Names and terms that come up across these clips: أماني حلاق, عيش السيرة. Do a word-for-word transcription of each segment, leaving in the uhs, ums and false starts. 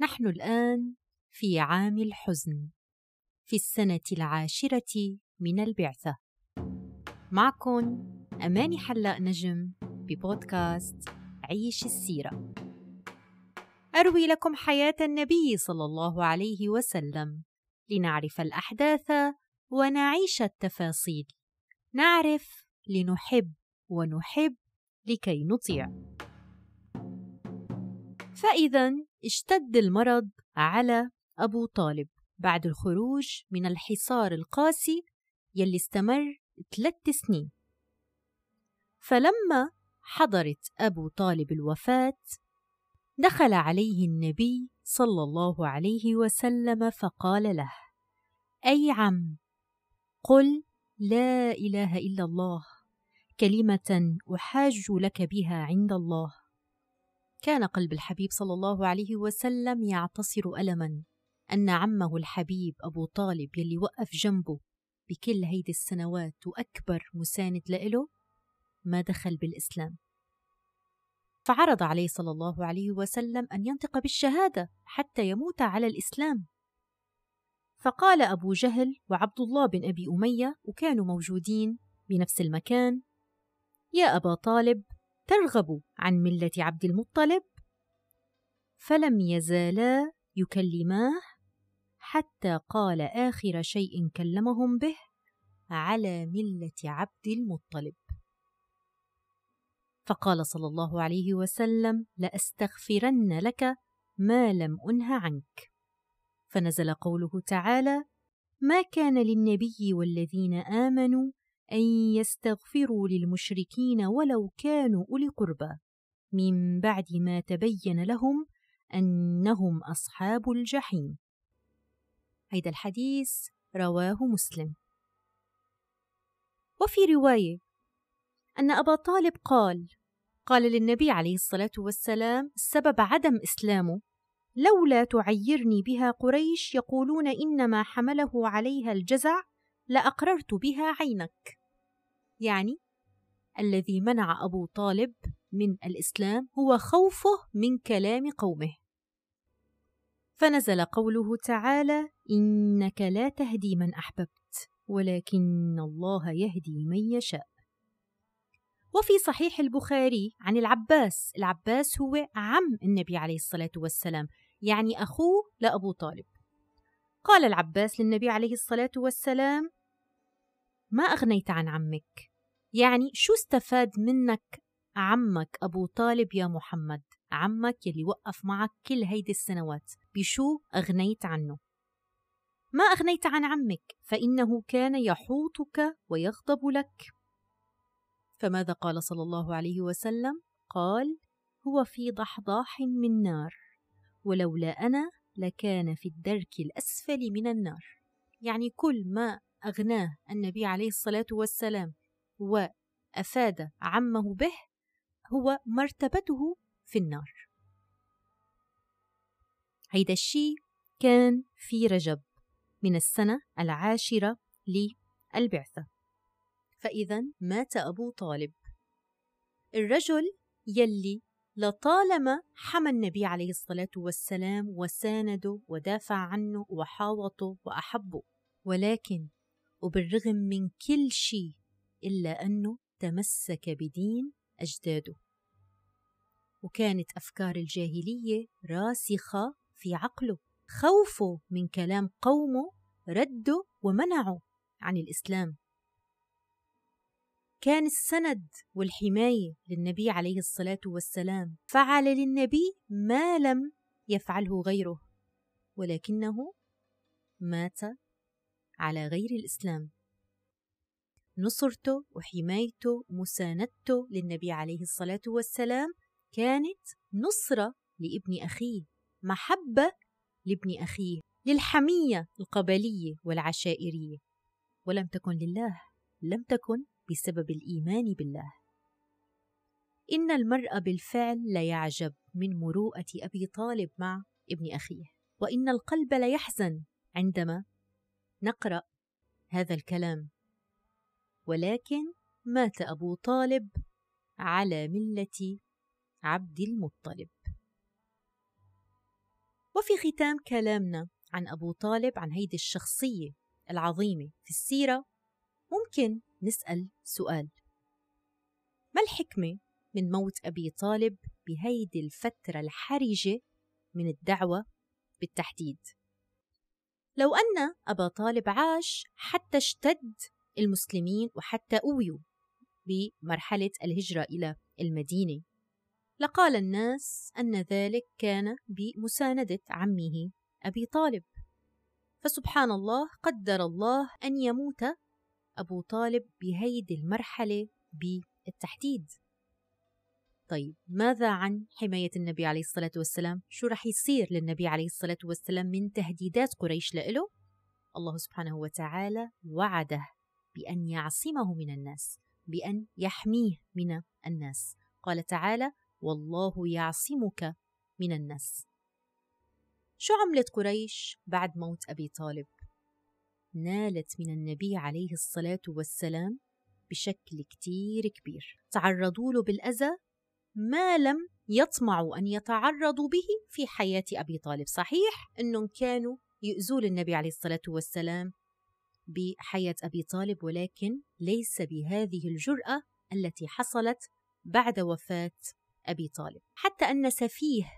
نحن الآن في عام الحزن، في السنة العاشرة من البعثة. معكم أماني حلاق نجم ببودكاست عيش السيرة. أروي لكم حياة النبي صلى الله عليه وسلم لنعرف الأحداث ونعيش التفاصيل، نعرف لنحب ونحب لكي نطيع. فإذا اشتد المرض على أبو طالب بعد الخروج من الحصار القاسي يلي استمر ثلاث سنين. فلما حضرت أبو طالب الوفاة دخل عليه النبي صلى الله عليه وسلم فقال له: أي عم، قل لا إله إلا الله، كلمة أحاج لك بها عند الله. كان قلب الحبيب صلى الله عليه وسلم يعتصر ألماً أن عمه الحبيب أبو طالب يلي وقف جنبه بكل هيدي السنوات وأكبر مساند لإله ما دخل بالإسلام. فعرض عليه صلى الله عليه وسلم أن ينطق بالشهادة حتى يموت على الإسلام. فقال أبو جهل وعبد الله بن أبي أمية، وكانوا موجودين بنفس المكان: يا أبا طالب، ترغب عن ملة عبد المطلب؟ فلم يزالا يكلماه حتى قال آخر شيء كلمهم به: على ملة عبد المطلب. فقال صلى الله عليه وسلم: لأستغفرن لك ما لم أنه عنك. فنزل قوله تعالى: ما كان للنبي والذين آمنوا أن يستغفروا للمشركين ولو كانوا أولي قربى من بعد ما تبين لهم أنهم أصحاب الجحيم. هيدا الحديث رواه مسلم. وفي رواية أن أبا طالب قال قال للنبي عليه الصلاة والسلام سبب عدم إسلامه: لولا تعيرني بها قريش يقولون إنما حمله عليها الجزع لأقررت بها عينك. يعني الذي منع أبو طالب من الإسلام هو خوفه من كلام قومه. فنزل قوله تعالى: إنك لا تهدي من أحببت ولكن الله يهدي من يشاء. وفي صحيح البخاري عن العباس، العباس هو عم النبي عليه الصلاة والسلام، يعني أخوه لأبو طالب. قال العباس للنبي عليه الصلاة والسلام: ما أغنيت عن عمك؟ يعني شو استفاد منك عمك أبو طالب يا محمد، عمك يلي وقف معك كل هيدي السنوات، بشو أغنيت عنه؟ ما أغنيت عن عمك، فإنه كان يحوطك ويغضب لك. فماذا قال صلى الله عليه وسلم؟ قال: هو في ضحضاح من نار، ولولا أنا لكان في الدرك الأسفل من النار. يعني كل ما أغناه النبي عليه الصلاة والسلام وأفاد عمه به هو مرتبته في النار. هيدا الشيء كان في رجب من السنة العاشرة للبعثة. فإذا مات أبو طالب، الرجل يلي لطالما حمى النبي عليه الصلاة والسلام وسانده ودافع عنه وحاوطه وأحبه، ولكن وبالرغم من كل شيء إلا أنه تمسك بدين أجداده، وكانت أفكار الجاهلية راسخة في عقله. خوفه من كلام قومه رده ومنعه عن الإسلام. كان السند والحماية للنبي عليه الصلاة والسلام، فعل للنبي ما لم يفعله غيره، ولكنه مات على غير الإسلام. نصرته وحمايته ومساندته للنبي عليه الصلاة والسلام كانت نصرة لابن أخيه، محبة لابن أخيه، للحمية القبلية والعشائرية، ولم تكن لله، لم تكن بسبب الإيمان بالله. إن المرء بالفعل ليعجب من مروءة أبي طالب مع ابن أخيه، وإن القلب ليحزن عندما نقرأ هذا الكلام، ولكن مات أبو طالب على ملة عبد المطلب. وفي ختام كلامنا عن أبو طالب، عن هيدي الشخصية العظيمة في السيرة، ممكن نسأل سؤال: ما الحكمة من موت أبي طالب بهيدي الفترة الحرجة من الدعوة بالتحديد؟ لو أن أبا طالب عاش حتى اشتد المسلمين وحتى أويوا بمرحلة الهجرة إلى المدينة، لقال الناس أن ذلك كان بمساندة عمه أبي طالب. فسبحان الله، قدر الله أن يموت أبو طالب بهيدي المرحلة بالتحديد. طيب، ماذا عن حماية النبي عليه الصلاة والسلام؟ شو رح يصير للنبي عليه الصلاة والسلام من تهديدات قريش لإله؟ الله سبحانه وتعالى وعده بأن يعصمه من الناس، بأن يحميه من الناس. قال تعالى: والله يعصمك من الناس. شو عملت قريش بعد موت أبي طالب؟ نالت من النبي عليه الصلاة والسلام بشكل كتير كبير، تعرضوا له بالأذى ما لم يطمعوا أن يتعرضوا به في حياة أبي طالب. صحيح أنهم كانوا يؤذوا للنبي عليه الصلاة والسلام بحياة أبي طالب، ولكن ليس بهذه الجرأة التي حصلت بعد وفاة أبي طالب. حتى أن سفيه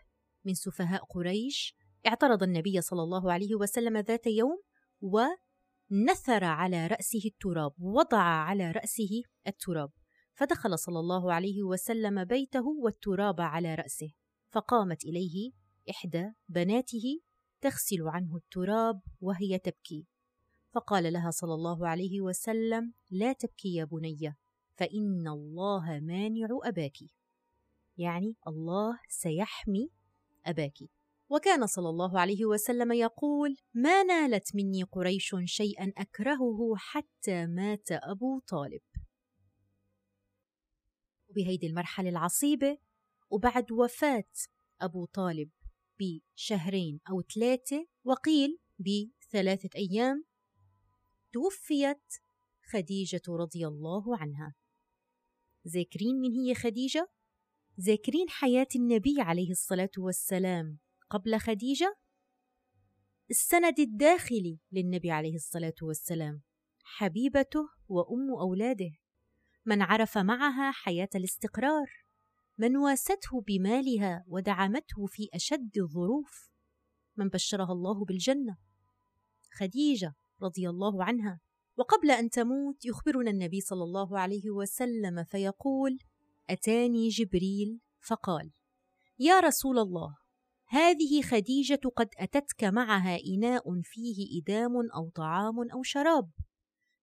من سفهاء قريش اعترض النبي صلى الله عليه وسلم ذات يوم ونثر على رأسه التراب، وضع على رأسه التراب، فدخل صلى الله عليه وسلم بيته والتراب على رأسه، فقامت إليه إحدى بناته تغسل عنه التراب وهي تبكي، فقال لها صلى الله عليه وسلم: لا تبكي يا بني، فإن الله مانع أباك، يعني الله سيحمي أباك. وكان صلى الله عليه وسلم يقول: ما نالت مني قريش شيئا أكرهه حتى مات أبو طالب. وبهيدي المرحلة العصيبة وبعد وفاة أبو طالب بشهرين أو ثلاثة وقيل بثلاثة أيام، توفيت خديجة رضي الله عنها. ذاكرين من هي خديجة؟ ذاكرين حياة النبي عليه الصلاة والسلام قبل خديجة؟ السند الداخلي للنبي عليه الصلاة والسلام، حبيبته وأم أولاده، من عرف معها حياة الاستقرار، من واسته بمالها ودعمته في أشد الظروف، من بشرها الله بالجنة، خديجة رضي الله عنها. وقبل أن تموت يخبرنا النبي صلى الله عليه وسلم فيقول: أتاني جبريل فقال: يا رسول الله، هذه خديجة قد أتتك معها إناء فيه إدام أو طعام أو شراب،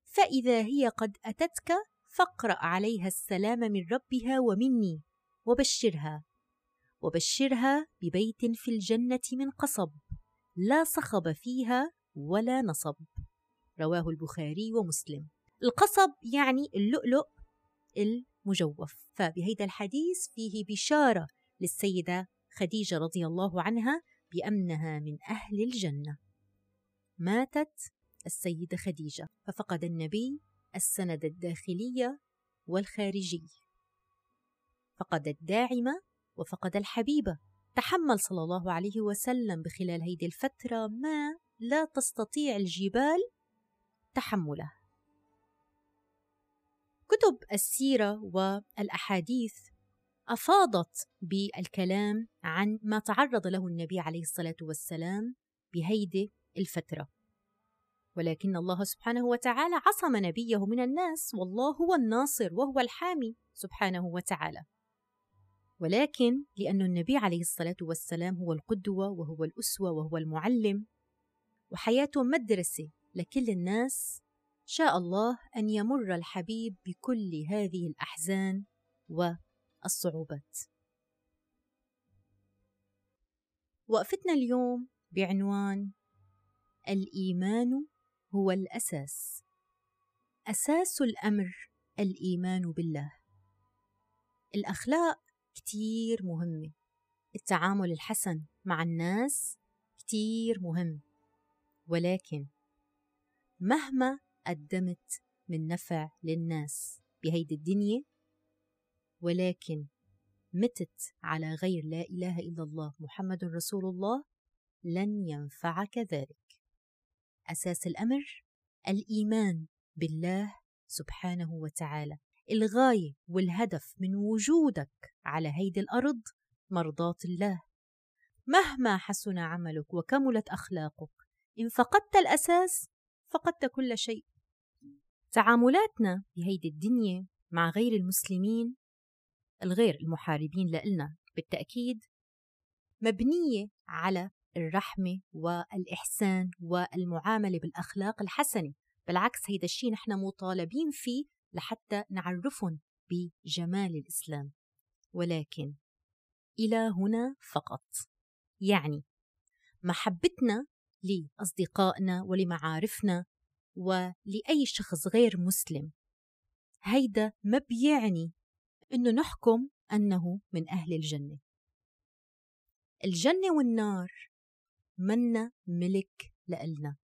فإذا هي قد أتتك فاقرأ عليها السلام من ربها ومني، وبشرها وبشرها ببيت في الجنة من قصب لا صخب فيها ولا نصب. رواه البخاري ومسلم. القصب يعني اللؤلؤ المجوف، فبهيدا الحديث فيه بشارة للسيدة خديجة رضي الله عنها بأمنها من أهل الجنة. ماتت السيدة خديجة، ففقد النبي السند الداخلية والخارجي، فقد الداعمة وفقد الحبيبة. تحمل صلى الله عليه وسلم بخلال هيدي الفترة ما لا تستطيع الجبال تحمله. كتب السيرة والأحاديث أفاضت بالكلام عن ما تعرض له النبي عليه الصلاة والسلام بهيدي الفترة، ولكن الله سبحانه وتعالى عصم نبيه من الناس، والله هو الناصر وهو الحامي سبحانه وتعالى. ولكن لأن النبي عليه الصلاة والسلام هو القدوة وهو الأسوة وهو المعلم، وحياته مدرسة لكل الناس، شاء الله أن يمر الحبيب بكل هذه الأحزان والصعوبات. وقفتنا اليوم بعنوان: الإيمان هو الأساس، أساس الأمر الإيمان بالله. الأخلاق كتير مهمة، التعامل الحسن مع الناس كتير مهم، ولكن مهما قدمت من نفع للناس بهيدي الدنيا، ولكن متت على غير لا إله إلا الله محمد رسول الله، لن ينفعك ذلك. أساس الأمر الإيمان بالله سبحانه وتعالى. الغاية والهدف من وجودك على هيدي الأرض مرضاة الله. مهما حسن عملك وكملت أخلاقك، إن فقدت الأساس فقدت كل شيء. تعاملاتنا بهيدي الدنيا مع غير المسلمين، الغير المحاربين لإلنا بالتأكيد، مبنية على الرحمة والإحسان والمعاملة بالأخلاق الحسنة. بالعكس، هيدا الشيء نحن مطالبين فيه لحتى نعرفهم بجمال الإسلام. ولكن إلى هنا فقط، يعني محبتنا لأصدقائنا ولمعارفنا ولأي شخص غير مسلم، هيدا ما بيعني إنه نحكم أنه من أهل الجنة. الجنة والنار منا ملك لإلنا،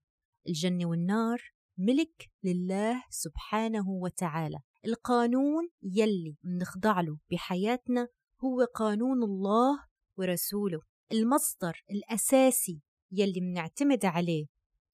الجنة والنار ملك لله سبحانه وتعالى. القانون يلي منخضع له بحياتنا هو قانون الله ورسوله. المصدر الأساسي يلي منعتمد عليه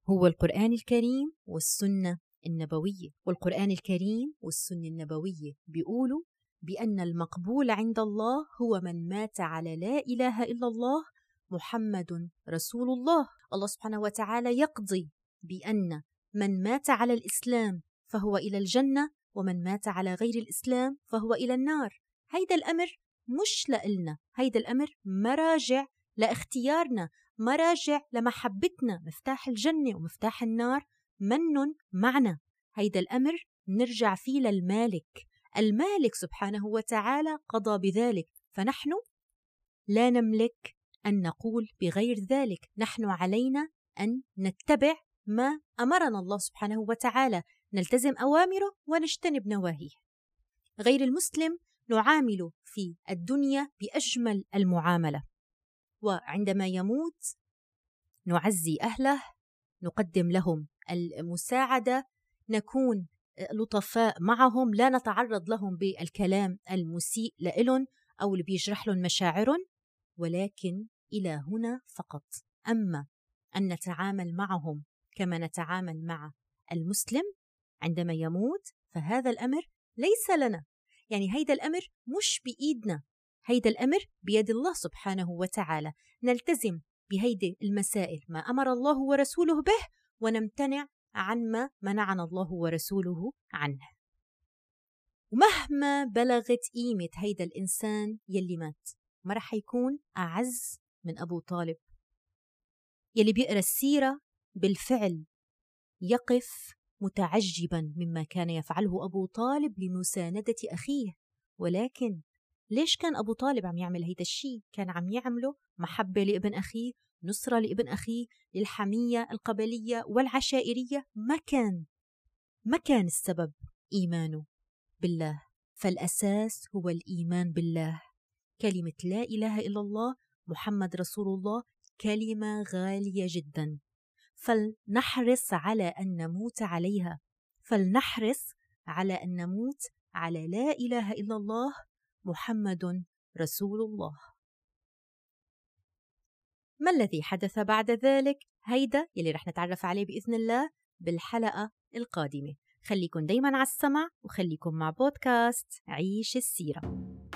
هو القرآن الكريم والسنة النبوية. والقرآن الكريم والسنة النبوية بيقولوا بأن المقبول عند الله هو من مات على لا إله إلا الله محمد رسول الله. الله سبحانه وتعالى يقضي بأن من مات على الإسلام فهو إلى الجنة، ومن مات على غير الإسلام فهو إلى النار. هيدا الأمر مش لإلنا، هيدا الأمر مراجع لاختيارنا، مراجع لمحبتنا. مفتاح الجنة ومفتاح النار منن معنا. هيدا الأمر نرجع فيه للمالك. المالك سبحانه وتعالى قضى بذلك، فنحن لا نملك أن نقول بغير ذلك. نحن علينا أن نتبع ما أمرنا الله سبحانه وتعالى، نلتزم أوامره ونجتنب نواهيه. غير المسلم نعامله في الدنيا بأجمل المعاملة، وعندما يموت نعزي أهله، نقدم لهم المساعدة، نكون لطفاء معهم، لا نتعرض لهم بالكلام المسيء لإلهم أو اللي بيجرح لهم مشاعرهم. ولكن إلى هنا فقط. أما أن نتعامل معهم كما نتعامل مع المسلم عندما يموت، فهذا الأمر ليس لنا، يعني هيدا الأمر مش بإيدنا، هيدا الأمر بيد الله سبحانه وتعالى. نلتزم بهيدي المسائل ما أمر الله ورسوله به، ونمتنع عن ما منعنا الله ورسوله عنه. ومهما بلغت قيمة هيدا الإنسان يلي مات، ما رح يكون أعز من أبو طالب. يلي بيقرأ السيرة بالفعل يقف متعجبا مما كان يفعله أبو طالب لمساندة أخيه. ولكن ليش كان أبو طالب عم يعمل هيدا الشيء؟ كان عم يعمله محبة لابن أخيه، نصرة لابن أخيه، للحمية القبلية والعشائرية. ما كان ما كان السبب إيمانه بالله. فالأساس هو الإيمان بالله. كلمة لا إله إلا الله محمد رسول الله كلمة غالية جدا، فلنحرص على أن نموت عليها. فلنحرص على أن نموت على لا إله إلا الله محمد رسول الله. ما الذي حدث بعد ذلك؟ هيدا يلي رح نتعرف عليه بإذن الله بالحلقة القادمة. خليكن دايما على السمع، وخليكن مع بودكاست عيش السيرة.